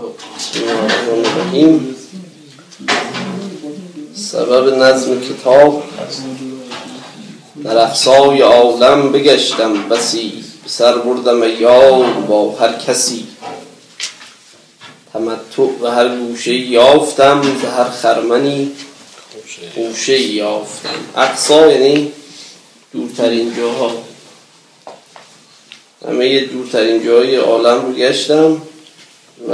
بسم الله الرحمن الرحیم. سبب نظم کتاب. در اقصای عالم بگشتم بسی، سر بردم یار با هر کسی. تمتع و هر گوشه یافتم، ز هر خرمنی گوشه یافتم. اقصا یعنی دورترین جاها، همه دورترین جاهای عالم رو گشتم و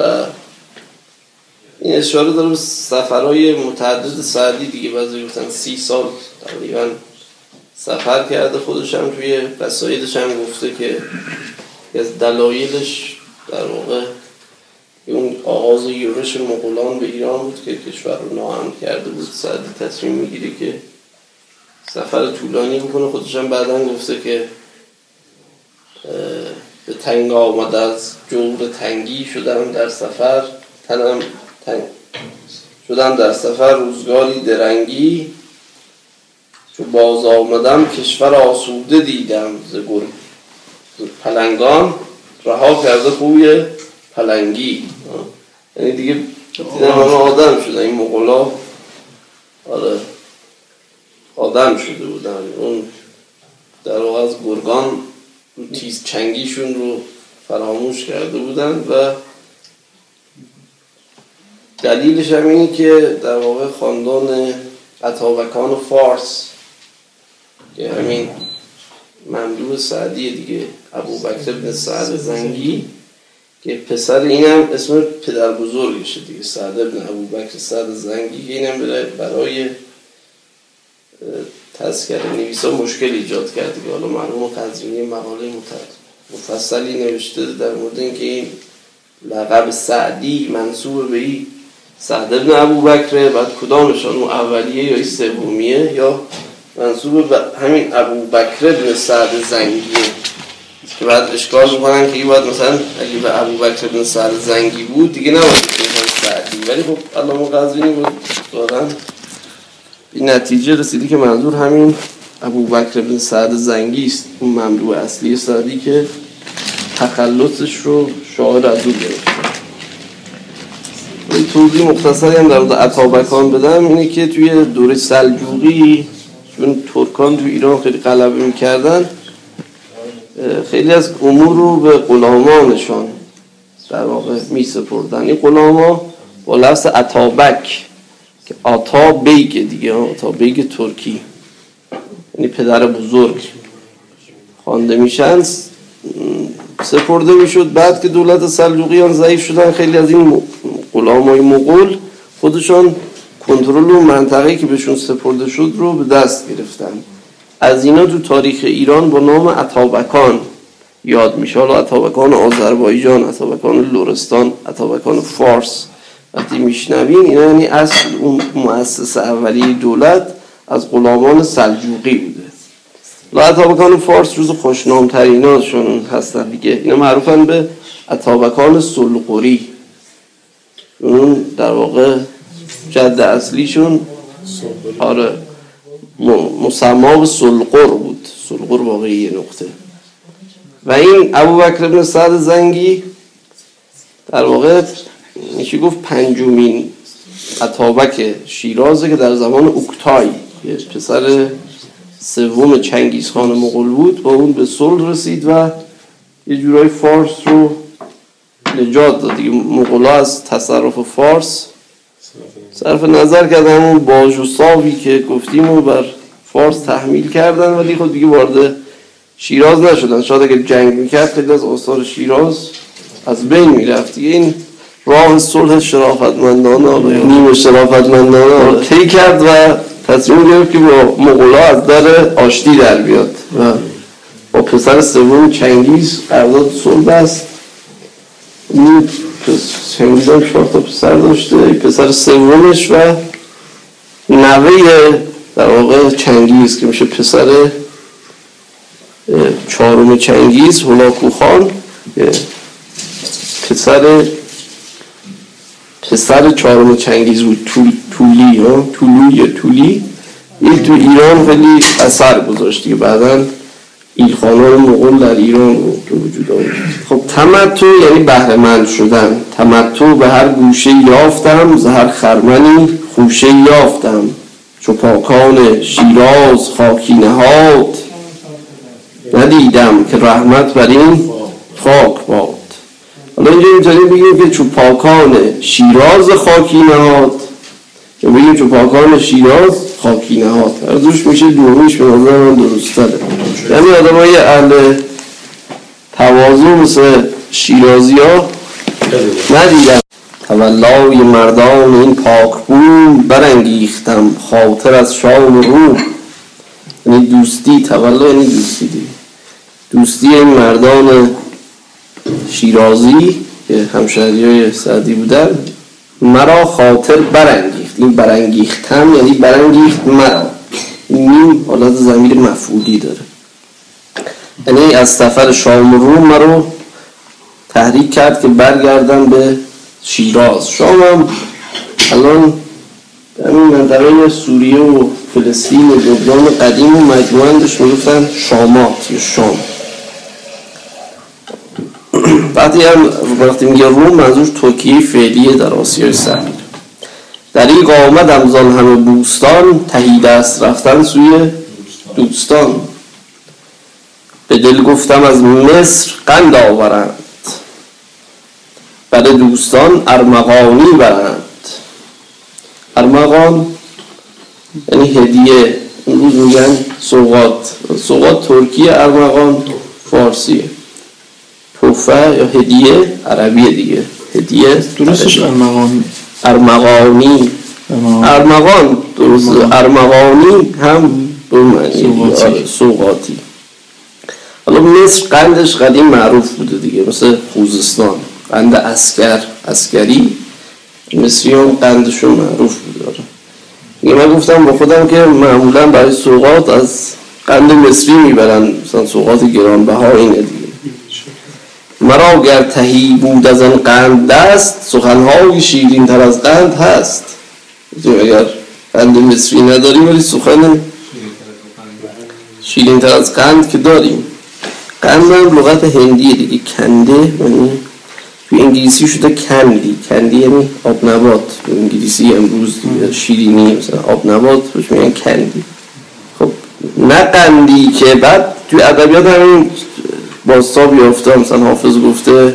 این اشاره داره به سفرهای متعدد سعدی دیگه. بعضی گفتن 30 سال تقریبا سفر کرده. خودش هم توی قصایدش هم گفته که از دلایلش در واقع اون آغاز یورش مغولان به ایران بود که کشور رو ناامن کرده بود. سعدی تصمیم میگیره که سفر طولانی میکنه. خودش هم بعدا گفته که به تنگ آمد از جور تنگی شدم در سفر، تنم تنگ شدم در سفر روزگاری درنگی. چو باز آمدم کشور آسوده دیدم، ز پلنگان رها کرده خوی پلنگی. یعنی دیگه دیدن همه آدم شدن. این مغلا آره آدم شده بودن. اون در واقع از گرگان تیز چنگیشون رو فراموش کرده بودن و دلیلش هم اینه که در واقع خاندان اتابکان فارس که همین ممدوح سعدی دیگه، ابوبکر بن سعد زنگی که پسر، اینم اسم پدر بزرگشه دیگه، سعد بن ابوبکر سعد زنگی، که اینم برای تذکره نویسا مشکل ایجاد کرده که حالا مرحوم قزوینی مقاله مفصلی نوشته در مورد اینکه این لقب سعدی منسوب به این سعد بن ابوبکر، بعد کدامشان اولیه یا سومیه یا منسوب به همین ابوبکر بن سعد زنگیه، که بعد اشکال میکنن که این باید مثلا اگه به ابوبکر بن سعد زنگی بود دیگه نباید سعدی. ولی خب علامه قزوینی بود دارن این نتیجه رسیدی که منظور همین ابوبکر بن سعد زنگی است، اون ممدوح اصلی سعدی که تخلصش رو شاعر از او گرفت. این توضیح مختصری هم در مورد اتابکان بدم، اینه که توی دوره سلجوقی چون ترکان توی ایران خیلی غلبه می‌کردن، خیلی از امور رو به غلامانشان در واقع می‌سپردن. این غلاما با لفظ اتابک که آتا بیگ دیگه، آتا بیگ ترکی یعنی پدر بزرگ خوانده میشن، سپرده میشد. بعد که دولت سلجوقیان ضعیف شدن، خیلی از این غلامای مغول خودشان کنترل و منطقه‌ای که بهشون سپرده شد رو به دست گرفتن. از اینا تو تاریخ ایران با نام اتابکان یاد میشه. حالا اتابکان آذربایجان، اتابکان لرستان، اتابکان فارس وقتی میشنوین، اینا یعنی اصل اون مؤسسه اولیه دولت از غلامان سلجوقی بوده. اتابکان فارس جزو خوشنام‌تریناشون هستن دیگه. اینا معروفن به اتابکان سلقری. اون در واقع جد اصلیشون آره مسما به سلقر بود. سلقر واقعی یه نقطه. و این ابوبکر بن سعد زنگی در واقع میشه گفت پنجمین اتابک شیرازه که در زمان اوکتای پسر سوم چنگیزخان مغول بود، با اون به صلح رسید و یه جورای فارس رو نجات داد دیگه. مغولا از تصرف فارس صرف نظر کردن، اون باج و ساوی که گفتیم رو بر فارس تحمیل کردن، ولی خب دیگه وارد شیراز نشدن. شاید اگر جنگ میکرد خیلی از آثار شیراز از بین میرفت دیگه. این راه صلح شرافتمندانه نیم شرافتمندانه طی کرد و تصمیم گرفت که با مغولا از در آشتی در بیاد و با پسر سوم چنگیز قرارداد صلح بست. این چنگیز هم 4 تا پسر داشته، پسر سومش و نوه در واقع چنگیز که میشه پسر 4 چنگیز، هلاکو خان، پسر 4 چنگیز بود، طولی. این تو ایران خیلی اثر گذاشت دیگه. بعداً این خانم مغول در ایران که وجود آورد. خب تمتع یعنی بهره مند شدن، تمتع به هر گوشه یافتم، ز هر خرمنی خوشه یافتم، چو پاکان شیراز خاکی نهاد، ندیدم که رحمت بر این خاک باد. حالا اینجا میتونیم بگیم که چو پاکان شیراز خاکی نهاد، که بگیم چو پاکان شیراز خاکی نهاد ارزوش میشه دومیش به نظر من درست داره. یعنی آدم های اهل تواضع مثل شیرازی ها ندیدم. تولای مردان این پاک بود، برانگیختم خاطر از شام روم. یعنی دوستی، تولا یعنی دوستی دیگه. دوستی این مردان شیرازی که همشهری های سعدی بودن، مرا خاطر برانگیخت. این برانگیختم یعنی برانگیخت مرا، این حالت ضمیر مفعولی داره، یعنی از سفر شام و روم مرا تحریک کرد که برگردم به شیراز. شام هم الان همین منطقه سوریه و فلسطین و لبنان قدیم و مجموعندش میگفتن شامات یا شام. بعدی هم وقتی میگه روم منظور ترکیه فعلیه در آسیای صغیر. دریغ آمدم زان همه بوستان، تهی دست رفتن سوی دوستان. به دل گفتم از مصر قند آورند، برای دوستان ارمغانی برند. ارمغان یعنی هدیه، اون روز میگن سوغات. سوغات ترکیه، ارمغان فارسیه. تحفه یا هدیه عربیه دیگه، هدیه درستش ارمغانی. ارمغان درست، ارمغانی هم سوغاتی. حالا مصر قندش قدیم معروف بوده دیگه، مثل خوزستان قند اسکر، اسکری مصری هم قندشون معروف بوده. من گفتم با خودم که معمولا برای سوغات از قند مصری میبرن، مثلا سوغات گرانبها اینه دیگه. مرا گر تهی بود از آن قند دست، سخنهای شیرین تر از قند هست. اگر قند مصری نداریم ولی سخن شیرین تر از قند که داریم. قند هم لغت هندیه دیگه، کنده یعنی تو انگلیسی شده کندی. کندی یعنی آب نبات، تو انگلیسی امروز دیگه شیرینی مثلا آب نبات بهش میگن کندی. خب نه قندی که بعد تو ادبیات همین بازتاب یافته، مثلا حافظ گفته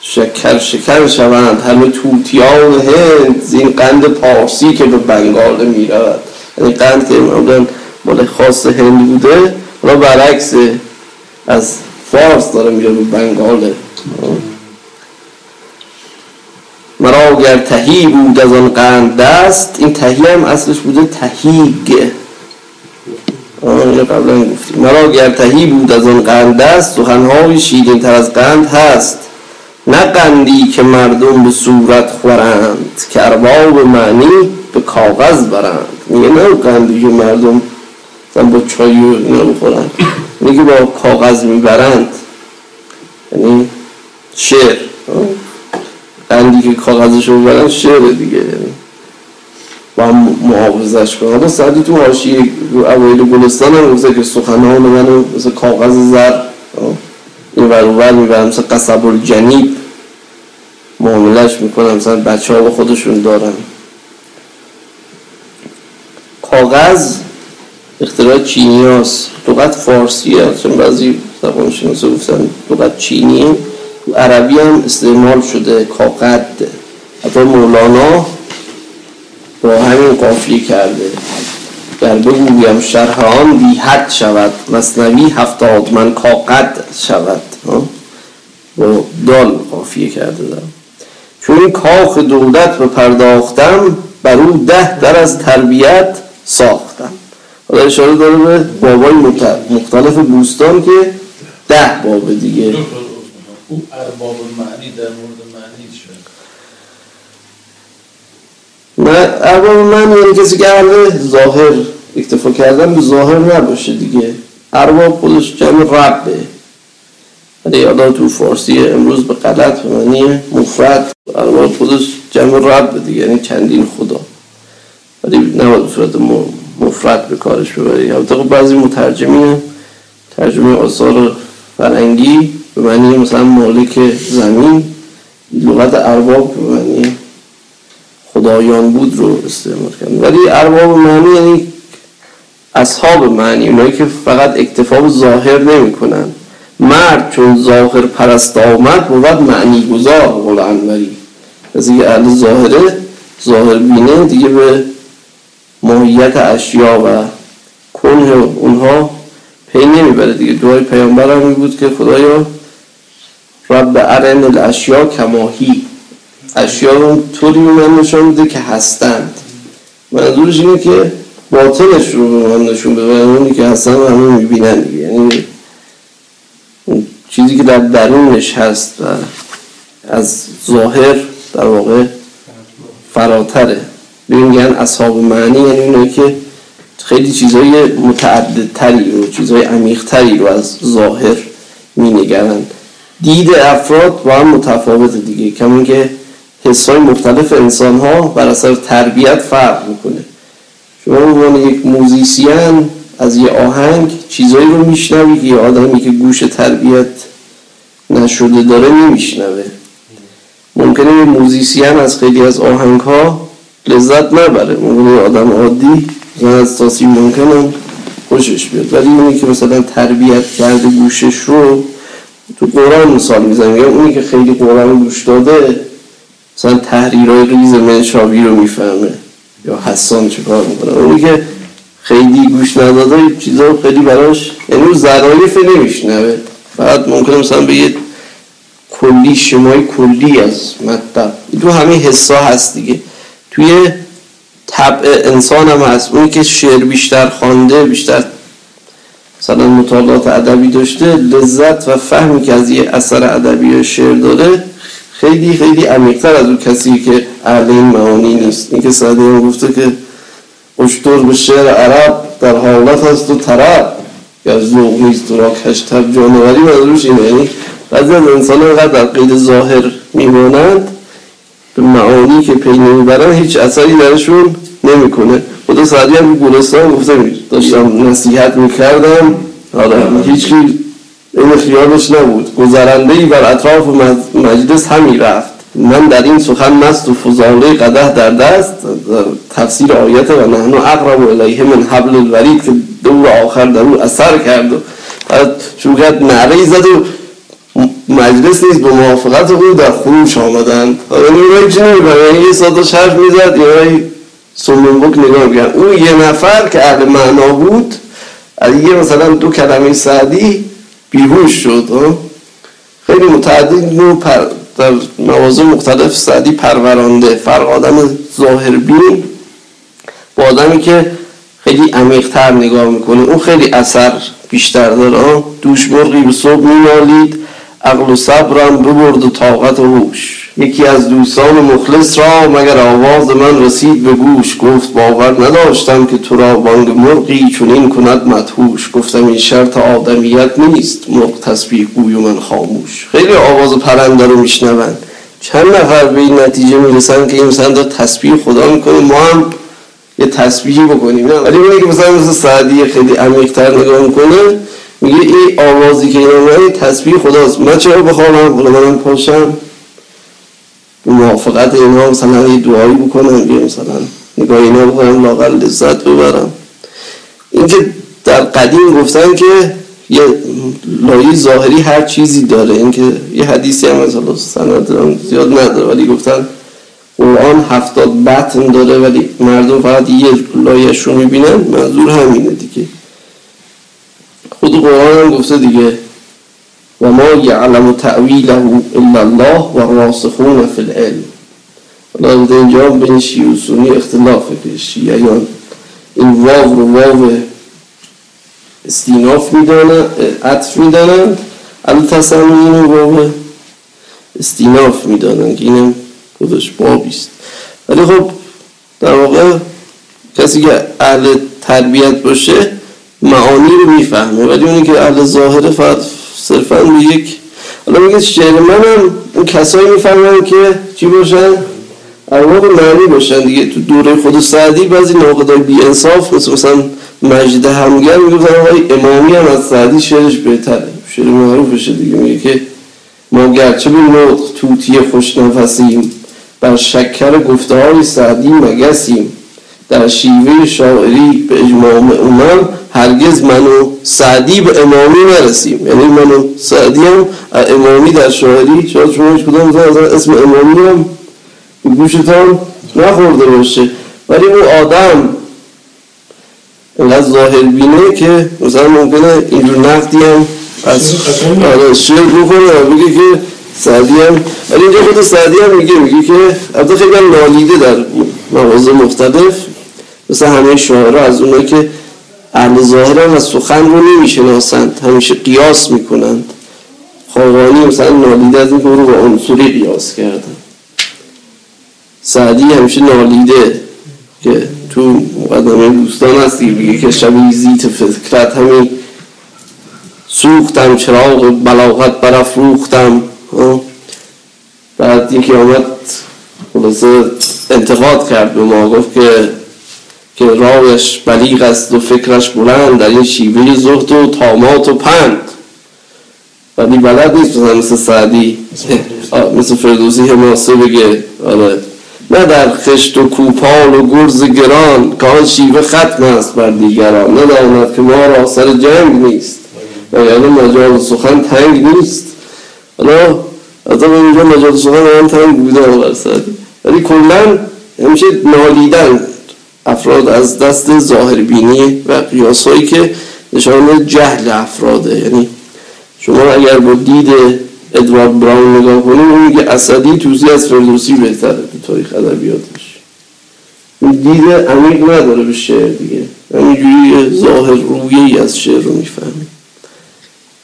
شکر شکر شوند همه توتیان هند، این قند پارسی که به بنگال می رود. یعنی قند که معمولا مال خاص هند بوده و برعکس از فارس داره می رود به بنگال. مرا گر تهی بود از آن قند دست، این تهی هم اصلش بوده تهیگ. قبلا گفتیم مرا گر تهی بود از آن قند است، سخنهای شیرین تر از قند هست. نه قندی که مردم به صورت خورند، که ارباب معنی به کاغذ برند. میگه نه قندی که مردم با چای نمیخورند، میگه با کاغذ میبرند، یعنی شعر. قندی که کاغذش رو برند شعر دیگه، با محافظش کنه. حالا سعدی تو حاشیه اوایل گلستان هم گفته که سخنان منو مثل کاغذ زر این ور اون ور میبرم، مثل قصب الجنیب معاملش میکنم، مثلا بچه ها با خودشون دارن. کاغذ اختراع چینی هاست، لغت فارسی هست، چون بعضی زبانشناسا گفتن لغت چینی. تو عربی هم استعمال شده کاغذ، حتی مولانا با همین قافلی کرده. گر بگویم شرح آن بی حد شود، مثنوی 70 من کاغذ شود. با دال قافیه کرده دارم. چون این کاخ دولت بپرداختم، بر او 10 در از تربیت ساختم. حالا اشاره داره به بابای مختلف بوستان که 10 باب دیگه او ارباب معنی در مورد معنی شد. ارباب من یعنی کسی که اهل ظاهر اکتفا کردن به ظاهر نباشه دیگه. ارباب خودش جمع ربه، ولی حالا تو فارسی امروز به غلط به معنی مفرد. ارباب خودش جمع ربه دیگه، یعنی چندین خدا، ولی نباید به صورت مفرد به کارش ببری. البته بعضی مترجمین ترجمه آثار فرنگی به معنی مثلا مالک زمین، لغت ارباب به معنی خدایان بود رو استعمال کردن. ولی ارباب معنی یعنی اصحاب معنی، اونایی که فقط اکتفا و ظاهر نمی کنن. مرد چون ظاهر پرست آمد بود معنی گذار قول انوری، از اینکه اهل ظاهره، ظاهر بینه دیگه به ماهیت اشیا و کنه اونها پی نمیبره دیگه. دعای پیامبر هم بود که خدایا رب ارن الاشیا کماهی، اشیا رو طوری به من نشان بده که هستند. منظورش اینه که باطنش رو به من نشون بده، اونی که هستن رو همه میبینن دیگه، یعنی چیزی که در درونش هست و از ظاهر در واقع فراتره. میگن اصحاب معنی یعنی اونایی که خیلی چیزای متعددتری و چیزای عمیق‌تری رو از ظاهر می‌نگرند. دید افراد با هم متفاوته دیگه، کما که حسای مختلف انسان‌ها بر اثر تربیت فرق می‌کنه. شما به یک موزیسین از یه آهنگ چیزایی رو میشنوی که یه آدمی که گوش تربیت نشده داره نمیشنوه. ممکنه یه موزیسین از خیلی از آهنگ‌ها لذت نبره، ممکنه آدم عادی از تاثیر ممکنه خوشش بیاد، ولی اونی که مثلا تربیت کرده گوشش رو، تو قرآن مثال میزنم، یا اونی که خیلی قرآن رو گوش داده مثلا تحریرهای ریز منشابی رو میفهمه یا حسان چکار میکنه. اونی که خیلی گوش نداده یه چیزا خیلی براش، یعنی اون ظرایف نمیشنوه، فقط ممکنه مثلا به یه کلی شمای کلی از مطلب. تو همه حسا هست دیگه، توی طبع انسان هم هست. اونی که شعر بیشتر خوانده، بیشتر مثلا مطالعات ادبی داشته، لذت و فهمی که از یه اثر ادبی یا شعر داره خیلی خیلی عمیق‌تر از اون کسی که اهل این معانی نیست. این که سعدی هم گفته که اشتر به شعر عرب در حالت هست و طرب یا ذوق نیست و را کشتب جانوری. منظورش اینه، یعنی بعضی از انسان ها در قید ظاهر میمانند، معانی که پی نمیبرن هیچ اثری درشون نمیکنه. خدا سعدی هم گلستان گفته داشتم نصیحت میکردم، حالا هیچ این خیالش نبود، گذرنده‌ای بر اطراف مجلس همی رفت، من در این سخن مست و فضاله قدح در دست. تفسیر آیت و نحن اقرب الیه من حبل الورید که دور آخر در اون اثر کرد و شوگت نعره‌ای زد و مجلس نیست به موافقت اون در خروش آمدند. اونایی چی نمیبرن، یه ساداش حرف میزد یا سومنبک نگاه میکرد. اون یه نفر که اهل معنا بود از یه مثلا دو کلمه سعدی بیهوش شد. خیلی متعدد در موازه مختلف سعدی پرورانده، فرق آدم ظاهر بین با آدمی که خیلی عمیق‌تر نگاه میکنه، اون خیلی اثر بیشتر داره. دوش مرغی به صبح میالید، عقل و صبرم ببرد و طاقت و هوش. یکی از دوستان مخلص را مگر آواز من رسید به گوش، گفت باور نداشتم که تو را بانگ مرغی چنین کند مدهوش. گفتم این شرط آدمیت نیست، مرغ تسبیح گوی و من خاموش. خیلی آواز پرنده رو میشنون، چند نفر به این نتیجه میرسن که این مثلا داره تسبیح خدا میکنه، ما هم یه تسبیحی بکنیم. نه ولی اونی که مثلا سعدی خیلی عمیق‌تر نگاه میکنه میگه این آوازی که این تسبیح خداست، من چرا بخوانم؟ بلا منم پاشم موافقت اینا مثلا یه دعایی بکنم، یه مثلا نگاه اینا بکنم، لاغر لذت ببرم. این که در قدیم گفتن که یه لایه ظاهری هر چیزی داره، این که یه حدیثی هم مثلا سند زیاد نداره ولی گفتن قرآن 70 بطن داره ولی مردم فقط یه لایه‌اش رو میبینن. منظور همینه دیگه. خود قرآن هم گفته دیگه و ما یعلم تأویله الا الله و راسخون فی العلم. حالا در اینجا بین شیعه و سنی اختلافه که شیعیان این واو رو واو استیناف میدانن، عطف میدانن، التسمی این واو استیناف میدانن که اینم خودش بابیست. ولی خب در واقع کسی که اهل تربیت باشه معانی رو میفهمه، ولی اونی که اهل ظاهره فقط صرفاً به یک. حالا میگه شعر من هم اون کسایی میفهمن که چی باشن؟ ارواح معنی باشن دیگه. تو دوره خود سعدی بعضی ناقدای بی انصاف مثلا مجید همگر میگفتن آقای امامی هم از سعدی شعرش بهتره، شعر معروفشه دیگه، میگه که ما گرچه به نطق توتی خوش نفسیم، بر شکر گفته‌های سعدی مگسیم، در شیوه شاعری به اجمام امام هرگز من و سعدی به امامی نرسیم. یعنی من و سعدی هم امامی در شاعری شاید شما هیچ کدام اسم امامی هم گوشتان نخورده باشه، ولی اون آدم انقدر ظاهر بینه که مثلا ممکنه اینجور نقدی هم از شعر بکنه، بگه که سعدی هم، ولی اینجا خود سعدی هم میگه که البته خیلی نالیده در مواضع مختلف، مثل همه شاعرها از اونایی که اهل ظاهر هم از سخن رو نمیشناسند، همیشه قیاس میکنند. خاقانی مثلا نالیده از این که رو با عنصری قیاس کردن. سعدی همیشه نالیده که تو مقدمه دوستان هستی بگه که شبیه زیت فکرت همین سوختم، چراغ بلاغت برافروختم. بعد یکی آمد خلاصه انتقاد کرد به ما، گفت که راهش بلیغ است و فکرش بلند، در این شیوه زهد و طامات و پند. ولی بلد نیست مثل سعدی، مثل فردوسی حماسه بگه، نه در خشت و کوپال و گرز گران، که آن شیوه ختم است بر دیگران، نه داند که ما را سر جنگ نیست، یعنی مجال سخن تنگ نیست. حالا از اینجا مجال سخن تنگ بوده آقا سعدی، ولی کلن همیشه نالیدن افراد از دست ظاهربینی و قیاسهایی که نشانه جهل افراده. یعنی شما اگر با دید ادوارد براون نگاه کنیم، اون میگه اسدی توزی از فردوسی بهتره تو تاریخ ادبیاتش. اون دید عمیق نداره به شعر دیگه، همینجوری ظاهر رویه‌ای از شعر رو میفهمه.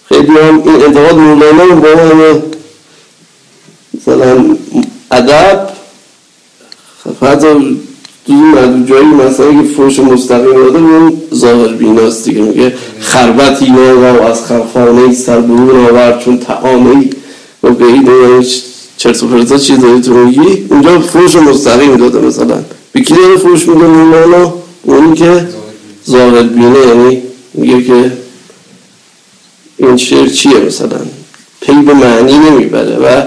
خیلی هم این انتقاد مولانا با همه مثلا ادب حتی دوزون جایی مثلا که فروش مستقیم داده به اون ظاهر بیناست دیگه، میگه خربتی ناغا و از خرخانه ای سر برون آورد چون تعامه ای و به این داره چرت و پرتا چیز داری تو میگی. اونجا فروش مستقیم داده مثلا به کی داره فروش میده مولانا؟ اونی که ظاهر بینه، یعنی میگه که این شعر چیه مثلا، پی به معنی نمیبره و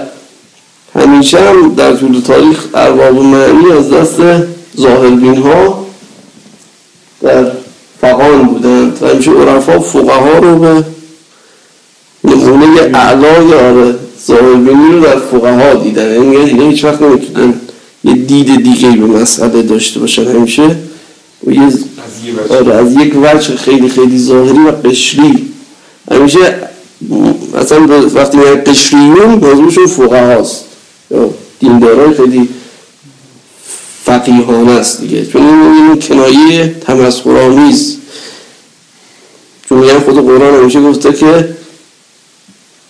همیشه هم در طول تاریخ ارباب معنی از دست ظاهربین ها در فغان بودند و همیشه عرفا فقها رو به نمونه اعلای ظاهربینی رو در فقها دیدن، یعنی هیچ وقت نمیتونن یه دید دیگه به مسئله داشته باشن، همیشه از یک وجه خیلی خیلی ظاهری و قشری. همیشه مثلا وقتی میگن قشریون منظورشون فقهاست یا دیندارای خیلی فقیهانه است دیگه، چون این کنایه تمسخرآمیز، چون میگن خود قرآن همیشه گفته که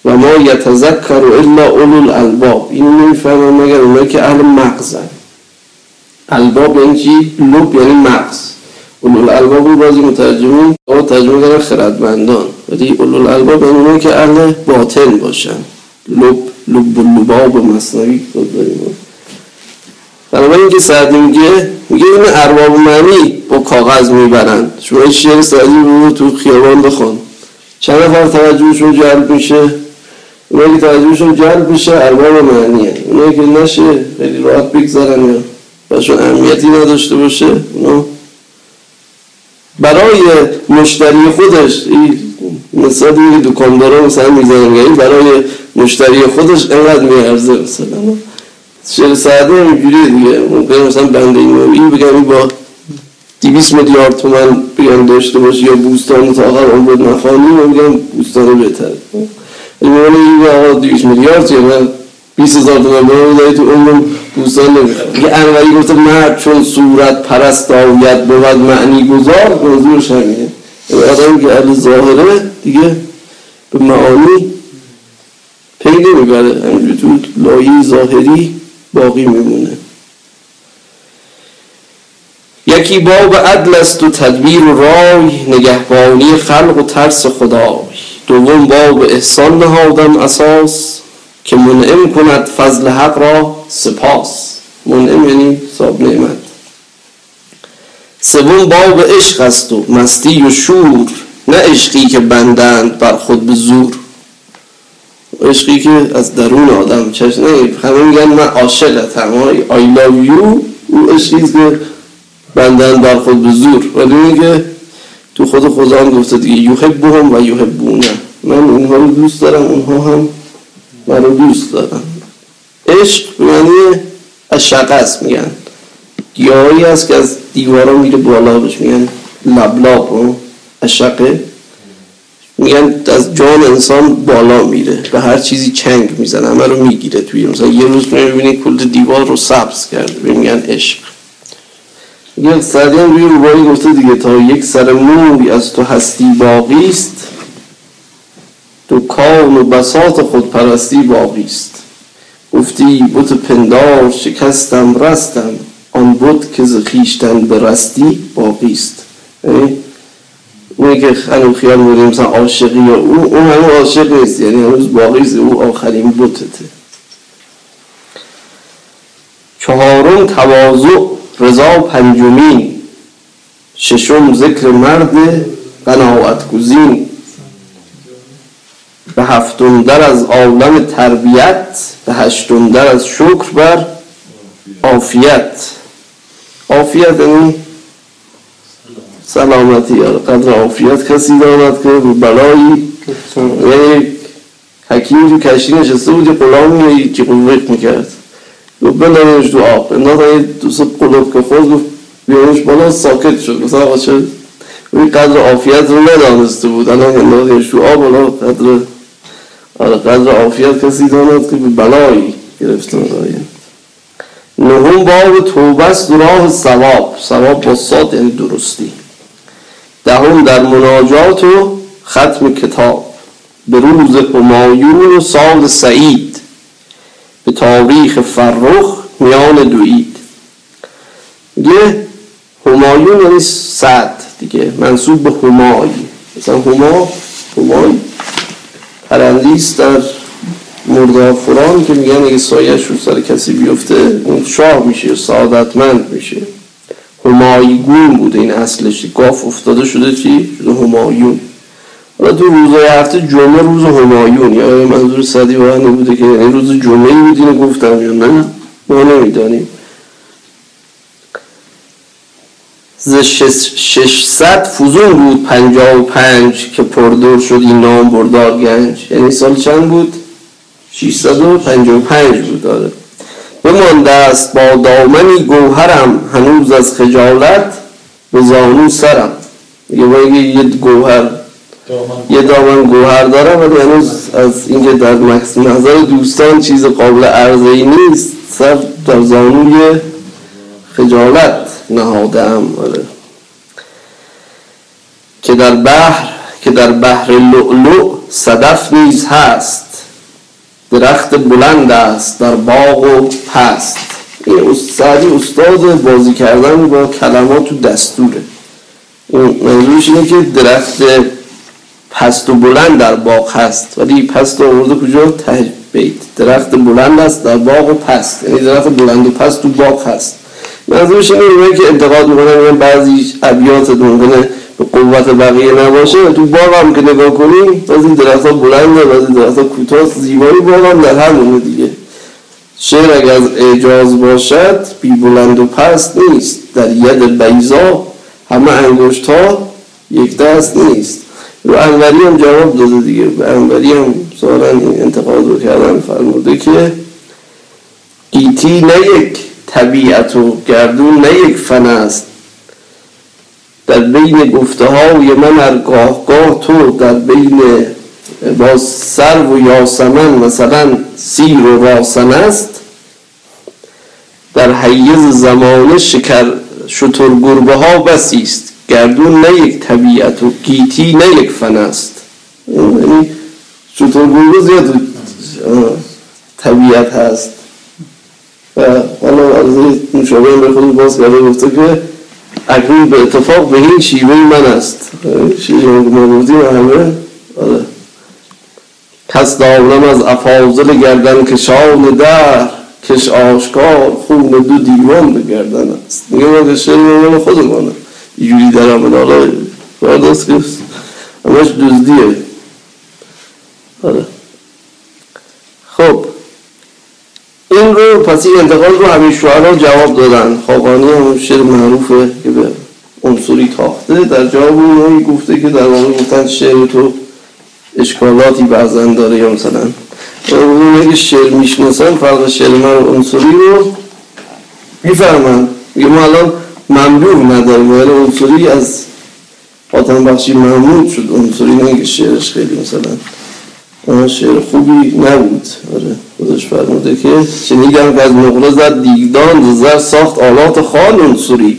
و ما یتذکر الا اولو الالباب، اینو نمیفهمن مگر اونایی که اهل مغزن. الباب یعنی چی؟ لب یعنی مغز. اولو الالباب رو بعضی مترجمون ترجمه کردن خردمندان، ولی اولو الالباب یعنی اونایی که اهل باطن باشن. لب و لباب مصنوی خود داریم. بنابراین اینکه سعدی میگه این ارباب معنی با کاغذ میبرند، شما این شعر سعدی رو تو خیابان بخوان، چند نفر توجهشون جلب میشه؟ اونایی که توجهشون جلب میشه ارباب معنیه، اونایی که نشه خیلی راحت بگذارن یا باشون اهمیتی نداشته باشه، اونا برای مشتری خودش مثلا دیگه دکاندارا مثلا میزنن برای مشتری خودش اینقدر میارزه. مثلا شعر سعدی هم اینجوریه دیگه، ممکنه مثلا بنده این بگم با 200 میلیارد تومان بگم داشته باشه یا بوستان تا آخر اون بود نخوانی و بگم بوستان بهتره، ولی میگم آقا 200 میلیارد یا من 20,000 تومان بگم تو اون بوستان نمیخوام. یه انوری گفته مرد چون صورت پرست آید بود معنی گذار، منظورش همینه، آدمی که اهل ظاهره دیگه به معانی پی نمیبره، همینجور تو لایه ظاهری باقی میمونه. یکی باب عدل است و تدبیر و رای، نگهبانی خلق و ترس خدای. دوم باب احسان نهادم اساس، که منعم کند فضل حق را سپاس. منعم یعنی صاحب نعمت. سوم باب عشق است و مستی و شور، نه عشقی که بندند بر خود به زور، عشقی که از درون آدم چشم نگیرد. همه میگن من عاشقتم، I love you، اون عشقی که بندند بر خود به زور، ولی میگه تو خود خدا هم گفته دیگه یحبهم و یحبونه، من اونها رو دوست دارم اونها هم من رو دوست دارم. عشق معنی عشقه است، میگن گیاهی است که از دیوارا میره بالا، بهش میگن لبلاب، عشقه میگن از جان انسان بالا میره به هر چیزی چنگ میزنه، همه رو میگیره توی، مثلا یه روز میبینید کل دیوار رو سبز کرده، میگن عشق. یک سردی هم روی روبایی گفته دیگه تا یک سر موی از تو هستی باقیست، تو کام و بساط خود پرستی باقیست، گفتی بت پندار شکستم رستم، آن بت که زخیشتن برستی باقیست. اونی که خیلی خیال بودیم مثلا عاشقی یا اون همون عاشق نیست، یعنی هنوز باقیست، او آخرین بتته. چهارم تواضع، رضا پنجمین، ششم ذکر مرد قناعت گزین، به هفتم در از عالم تربیت، به هشتم در از شکر بر عافیت. عافیت یعنی سلامتی، قدر عافیت کسی داند که بلایی، یعنی حکیم تو کشتی نشسته بود یه غلامی که قلوق میکرد، گفت بندازنش تو آب، انداختن یه دوست قلوب که خورد، گفت بیارنش بالا، ساکت شد. مثلا آقا چه این قدر عافیت رو ندانسته بود، الان انداختنش تو آب، الان قدر عافیت کسی داند که بلایی گرفتن دارید. نهم باب توبه است، راه ثواب، ثواب با صاد یعنی درستی. دهم در مناجات و ختم کتاب، به روز همایون و سال سعید، به تاریخ فرخ میان دوید. یه همایون یعنی سعد دیگه، منصوب به همای، مثلا همای پرندیست در مردافران که میگن اگه سایش رو سر کسی بیفته اون شاه میشه، سعادتمند میشه. همایگون بوده این اصلش، گاف افتاده شده چی؟ شده همایون. حالا تو روزای هفته جمعه روز همایون، یا منظور سعدی واقعا نبوده که این روز جمعه بود اینو گفتم یا نه؟ ما نمیدانیم. ز 600 فزون بود 55 که پردر شد این نام بردار گنج، یعنی سال چند بود؟ 655 بود. داره بمانده است با دامنی گوهرم، هنوز از خجالت به زانو سرم. یه باید یه گوهر یه دامن گوهر دارم، ولی هنوز از اینکه در نظر دوستان چیز قابل عرضه‌ای نیست، سر در زانوی خجالت نهادم. که در بحر لؤلؤ صدف نیز هست، درخت بلند است در باغ و پست. این سعدی استاد بازی کردن با کلمات و دستوره، منظورش اینه که درخت پست و بلند در باغ هست، ولی پست آورده کجا؟ ته بیت، درخت بلند است در باغ و پست، یعنی درخت بلند و پست تو باغ هست. منظورش اینه که انتقاد میکنه بعضی ابیات ممکنه به قوت بقیه نباشه، تو باغ هم که نگاه کنیم بعضی درخت ها بلنده بعضی درخت ها کوتاه، زیبایی باغ هم در همونه دیگه. شعر اگر از اعجاز باشد بی بلند و پست نیست، در ید بیضا همه انگشت ها یک دست نیست. رو انوری هم جواب داده دیگه، به انوری هم سالا انتقاد رو کردن، فرموده که گیتی نه یک طبیعت و گردون نه یک فنه است، در بین گفته های من ارگاهگاه تو، در بین با سر و یاسمن مثلا سیر و راسن است، در حیز زمان شکر شطر گربه ها بسیست، گردون نه یک طبیعت و گیتی نه یک فن است. یعنی شطر گربه زیاد طبیعت هست و حالا عرضی مشابه به خود باز کرده گفته که اکنون به اتفاق به این شیوه من است، شیوه ما گفتیم همه. کس دارم از افاضل گردن کشان در، کش آشکار خون دو دیوان بگردن است. میگه ما شعر مولانا خودمانه یوری در آمد آقای فردوس که همش دزدیه. آره خب این رو پس این انتقاد رو همین شعرها جواب دادن. خاقانی همون شعر معروفه که به عنصری تاخته در جواب اون گفته که در واقع گفتن شعر تو اشکالاتی بعضن داره یا مثلا اگه شعر میشناسن فرق شعر من و عنصری رو میفهمن. میگه ما الان ممنوع نداریم ولی عنصری از حاتم بخشی ممنوع شد. عنصری نگه شعرش خیلی مثلا اما شعر خوبی نبود. آره خودش فرموده که شنیدم که از مغرا زد دیگدان زر ساخت آلات خان عنصری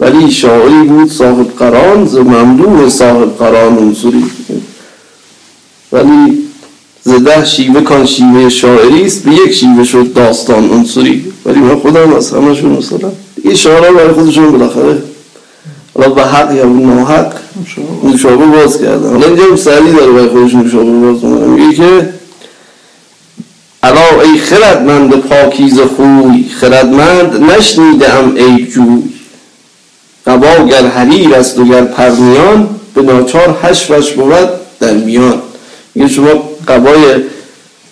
ولی شاعری بود صاحب قران ز ممنوع صاحب قران عنصری ولی زده شیوه کان شیوه شاعری است به یک شیوه شد داستان عنصری. ولی من خودم از همشون مثلا این شعرها برای خودشون بالاخره حالا به حق یا به ناحق نوشابه باز کردن. حالا اینجا سری داره برای خودشون نوشابه باز کنن. میگه که الا ای خردمند پاکیزه خوی خردمند نشنیدم ای جوی قبا گر حریر است و گر پرنیان به ناچار حشوش بود در میان. میگه شما قبای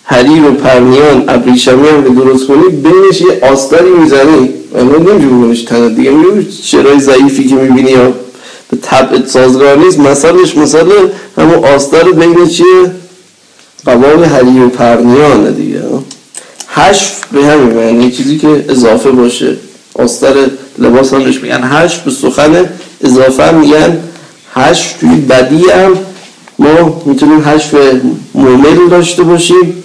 حریر و پرنیان ابریشمی هم که درست کنی بینش یه آستری میزنی اما نمیجور کنش تند دیگه. میگه شعرهای ضعیفی که میبینی یا به طبعت سازگار نیست مثلش مثل همون آستر بین چیه قبای حریر و پرنیانه دیگه. هشف به همین معنی چیزی که اضافه باشه. آستر لباس هم بهش میگن هشف. به سخن اضافه هم میگن هشف. توی بدی هم ما میتونیم هشف مومل داشته باشیم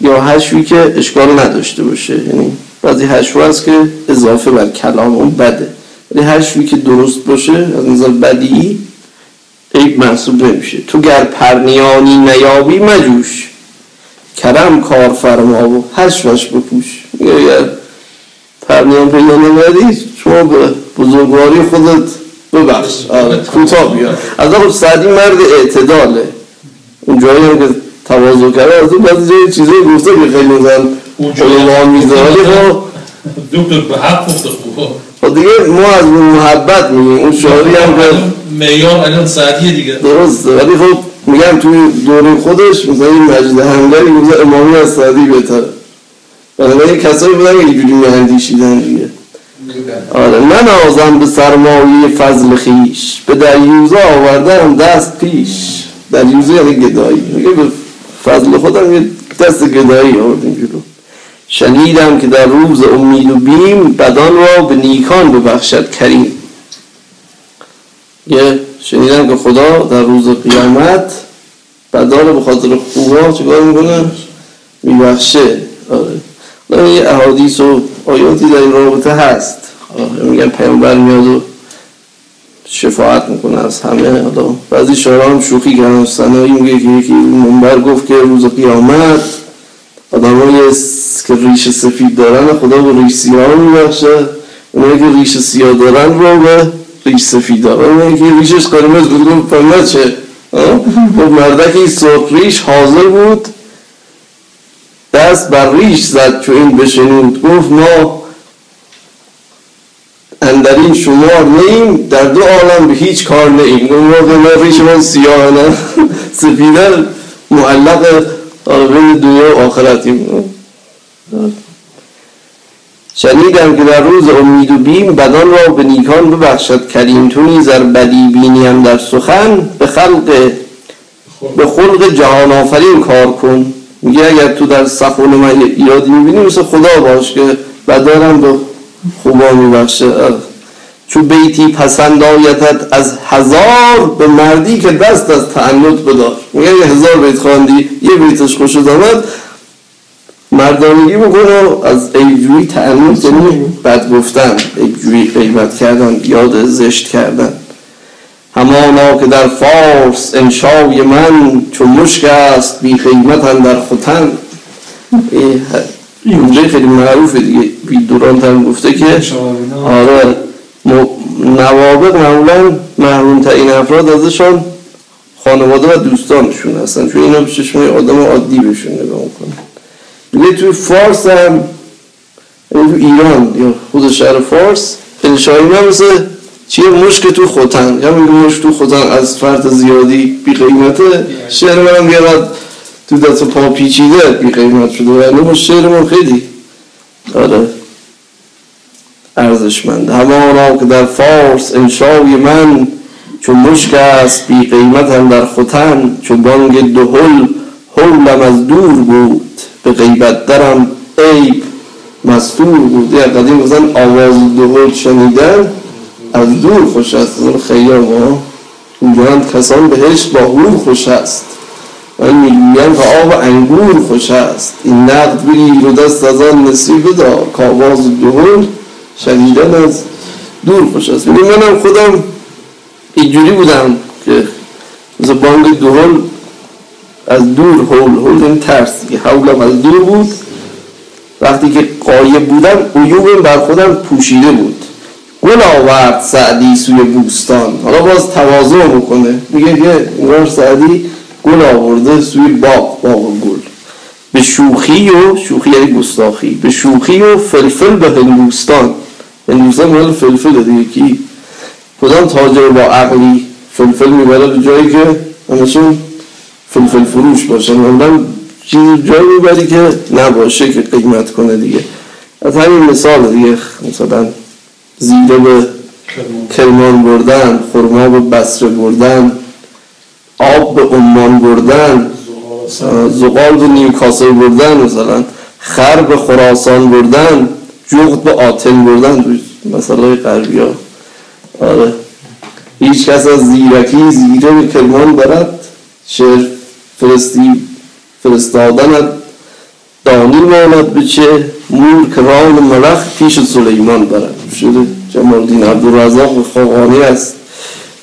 یا هشفی که اشکال نداشته باشه. یعنی بعضی هشفی هست که اضافه بر کلام اون بده ولی هشفی که درست باشه از نظر بدیعی عیب محسوب نمیشه. تو گر پرنیانی نیابی مجوش کرم کار فرما و هشفش بپوش. اگر پرنیان پیدا نمیدی شما به بزرگواری خودت ببخش. کوتاه بیاد از خب سعدی مرد اعتداله. اونجایی هم که تواضع کرده از اون بعضی جایی چیزایی گفته که خیلی نزن اونجایی میذاری ها دوبتر به حق گفته خوبا دیگه ما از اون محبت میگیم. اون شعاری هم که میان الان سعدیه دیگه درسته ولی خب میگم توی دوره خودش مثلا این مجد هنگری گفته امامی از سعدی بهتره. بنابراین کسایی بودن که اینجوری مهندیشیدن دیگه. آره من آزم به سرمایه فضل خیش به دریوزه آوردم دست پیش. دریوزه یعنی گدایی. میگه به فضل خودم یه دست گدایی آوردیم جلو. شنیدم که در روز امید و بیم بدان را به نیکان ببخشد کریم. یه شنیدم که خدا در روز قیامت بدان را به خاطر خوبا چگاه میکنه؟ میبخشه. آره یه احادیث و آیاتی در این رابطه هست. میگن پیامبر میاد و شفاعت میکنه از همه. بعضی شعرها هم شوخی کردن سنایی میگه که یکی منبر گفت که روز قیامت آدمایی که ریش سفید دارن خدا به ریش سیاه میبخشه. اونایی که ریش سیاه دارن رو به ریش سفید دارن. اونایی که ریشش قرمز بود پرنده چه مردکی سرخ ریش حاضر بود دست بر ریش زد چو این بشنود گفت ما اندرین شمار نیم در دو عالم به هیچ کار نیم. گفت ما ریش من سیاه نه سفیده معلق بین دنیا و آخرتیم. شنیدم که در روز امید و بیم بدان را به نیکان ببخشد کریم. تو نیز ار بدی بینیم در سخن به خلق جهان آفرین کار کن. میگه اگر تو در سخن من ایرادی میبینی مثل خدا باش که بدارم به خوبا میبخشه. چو بیتی پسند آیتت از هزار به مردی که دست از تعنت بدار. میگه اگه 1000 بیت خواندی یه بیتش خوشت آمد مردانگی بکنه از ایجوی تعنت یعنی بد گفتن ایجوی غیبت کردن یاد زشت کردن. همانا که در فارس انشای من چو مشک است بی خیمت اندر ختن. اونجای خیلی معروفه دیگه. بی دورانت هم گفته که آره نوابق معمولا محروم‌ترین افراد ازشان خانواده و دوستانشون هستن چون اینا به چشمای آدم عادی بهشون نگاه میکنن. دیگه توی فارس هم یعنی تو ایران یا خود شهر فارس پنشایی من مثل چیه مشک تو خوتن، یا میگه مشک تو خوتن از فرط زیادی بی قیمته، شعر من بیارد تو دست پا پیچیده بی قیمت شده، یعنی شعر من خیلی آره ارزشمند. همارا که در فارس انشای من چون مشک است بی قیمت هم در خوتن، چون بانگ دهل حولم از دور بود، به غیبت درم عیب مستور بود. یه قدیم بزن آواز دهل شنیدن از دور خوش است، از خیام ها میگویند کسان بهش با هور خوش است، ولی میگویند که آب انگور خوش است. این نقد بگیر و دست از آن نصیب دار، که آواز دهل شنیدن از دور خوش است. میگویم منم خودم اینجوری بودم که مثل بانگ دهل از دور هول این ترس دیگه، حولم از دور بود. وقتی که قایب بودم عیوبم بر خودم پوشیده بود. گل آورد سعدی سوی بوستان، حالا باز تواضع میکنه میگه که انگار سعدی گل آورده سوی باغ گل. به شوخی و شوخی یعنی گستاخی، به شوخی و فلفل به هندوستان مال فلفل دیگه، کی کدام تاجر با عقلی فلفل میبره به جایی که همشون فلفل فروش باشه، من چیزی جایی میبری که نباشه که قیمت کنه دیگه. از همین مثال دیگه، مثلا زیره به کرمان بردن، خرما به بصره بردن، آب به عمان بردن، زغال به نیوکاسل بردن، مثلا خر به خراسان بردن، جغد به آتن بردن، مثلا غربی ها آره. هیچ کس از زیرکی زیره به کرمان برد، شعر فرستادند دانی ماند به چه، مور کران ملخ پیش سلیمان برد. شده جمال دین عبدالرزاق خاقانی است،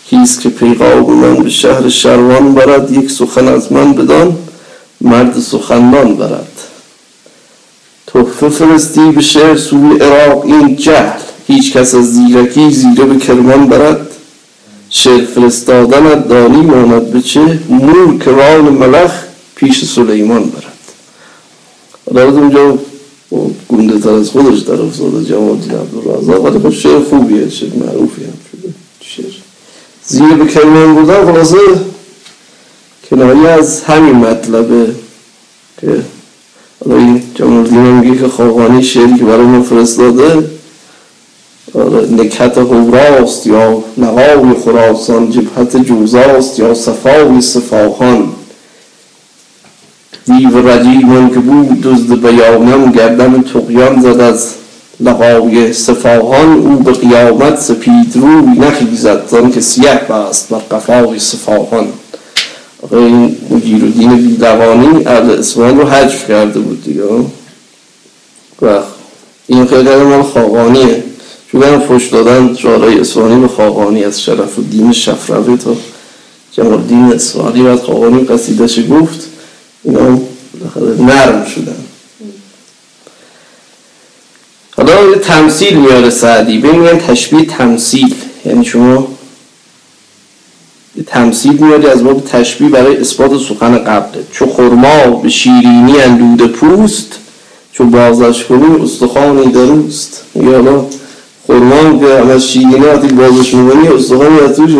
کیست که پیغام من به شهر شروان برد، یک سخن از من بدان مرد سخنان برد. تحفه فرستی به شهر سوی عراق این جهل، هیچ کس از زیرکی زیره به کرمان برد. شعر فرستادنت دانی ماند به چه، مور کران ملخ پیش سلیمان برد. دارد اونجا گنده تر از خودش در افتاده جمال دین عبدالرزاق، ولی خب شعر خوبیه، شعر معروفی هم شده. شعر زیر به کرمان بردن خلاصه کنایه از همین مطلبه که حالا این جمال دین هم میگه که خاقانی شعری که برای ما فرستاده نکهت هوراست، یا نقای خراسان، جبهت جوزاست، یا صفای صفاهان. دیو رجیمان که بود دزد بیانم، گردن طغیان زد از لقای صفاهان. او به قیامت سپید روی نخیزد، زن که سیه بست بر قفای صفاهان. این مجیرالدین بیدوانی اهل اصفهان رو حذف کرده بود دیگه، و این خیلی مال خاقانیه، چون فوش دادن شعرهای اصفهانی به خاقانی، از شرف الدین شفروی تا جمالدین اصفهانی، بعد خاقانی قصیده‌اش گفت، اینا نرم شدن. حالا یه تمثیل میاره سعدی، ببینید تشبیه تمثیل، یعنی شما یه تمثیل میاری از باب تشبیه برای اثبات سخن قبله. چو خرما به شیرینی اندود پوست، چو بازش کنی استخوانی دروست. میگه حالا خورمان که همه شیرینه وقتی بازش میبنی استخوانی از توش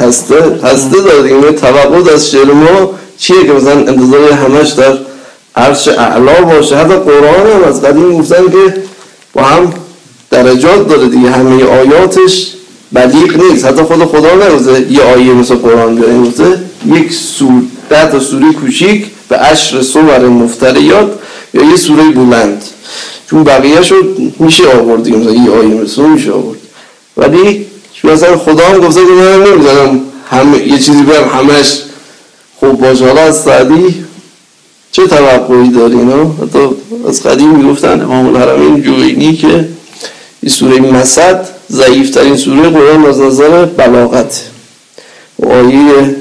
هسته داره دیگه. توقع از شعر ما چیه که مثلا انتظار همش در عرش اعلا باشه. حتی قرآن هم از قدیم گفتن که با هم درجات داره دیگه، همه آیاتش بلیغ نیست. حتی خود خدا نگفته یه آیه مثل قرآن بیاره، گفته یک سور 10 تا سوره کوچیک به عشر صور مفتریات، یا یه سوره بلند، چون بقیه شد میشه آورد دیگه، مثلا یه آیه مثلا میشه آورد. ولی چون اصلا خدا هم گفته که من نمیزنم یه چیزی برم همش خب باشه. حالا از سعدی چه توقعی داری؟ حتی از قدیم میگفتن امام الحرمین جوینی که این سوره مسد ضعیفترین سوره قرآن از نظر بلاغت. آیه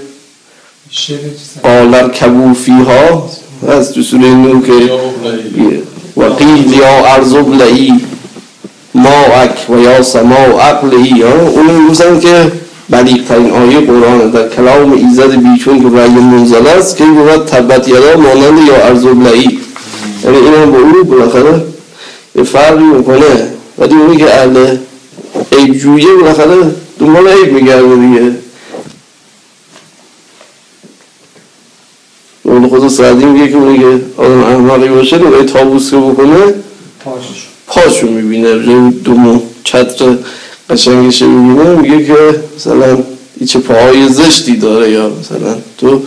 قال ارکبوا فیها از تو سوره نور که و قیل یا ارض ابلعی ماءک و یا سماء اقلعی، اون میگوزن که بلیغ‌ترین آیه قرآن در کلام ایزد بیچون که رأی منزل است، که باید تبت یدا مانند یا ارض ابلعی. یعنی این هم با اون بلاخره یه فرقی میکنه، ولی اونی که اهل عیب جویه بالاخره دنبال عیب میگرده دیگه. اون خود سعدی میگه که اونی که آدم احمقی باشه نوعی تابوس که بکنه پاشو میبینه، دومو چتر قشنگش میبینه، میگه که مثلا این چه پاهای زشتی داره، یا مثلا تو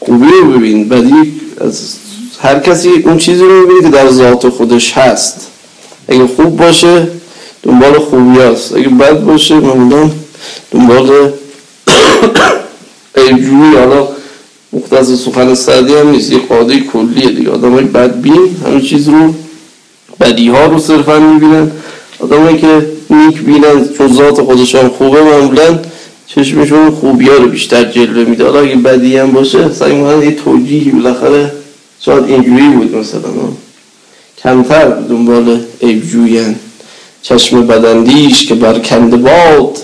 خوبی رو ببین. بعدی از هر کسی اون چیزی رو میبینه که در ذات خودش هست. اگه خوب باشه دنبال خوبی هست، اگه بد باشه معمولا دنبال عیبجویی. حالا مختص سخن سعدی هم نیست، یه قاعده کلیه دیگه. آدمای بدبین همه چیز رو، بدیها رو صرفا میبینن. آدمایی که نیک بینن چون ذات خودشان خوبه معمولا چشمشون خوبی‌ها رو بیشتر جلوه میده. حالا اگه بدی هم باشه سعی می‌کنن یه توجیهی بالاخره شاید اینجوری بود مثلا کمتر دنبال عیبجویی. چشم بداندیش که برکنده باد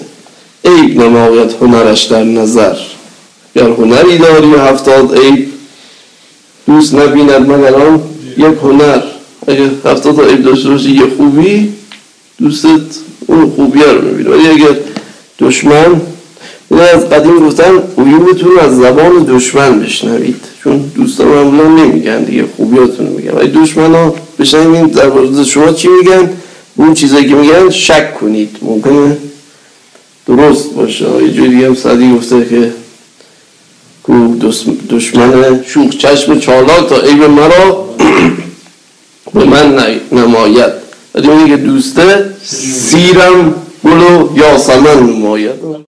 عیب نماید هنرش در نظر، گر هنری داری و 70 عیب دوست نبیند من الان یک هنر. اگه 70 عیب داشته باشی یه خوبی دوستت اون خوبیه رو میبینه. ولی اگر دشمن، من از قدیم گفتن عیوبتون از زبان دشمن بشنوید، چون دوستا معمولا نمیگن دیگه، خوبیاتون رو میگن. ولی دشمن ها بشنوید در مورد شما چی میگن، اون چیزایی که میگن شک کنید، ممکنه درست باشه. یه جوری هم سعدی گفته که دشمن شوخ چشم چالاک تا عیب مرا به من نماید، ولی اونی که دوسته سیرم گل و یاسمن نماید.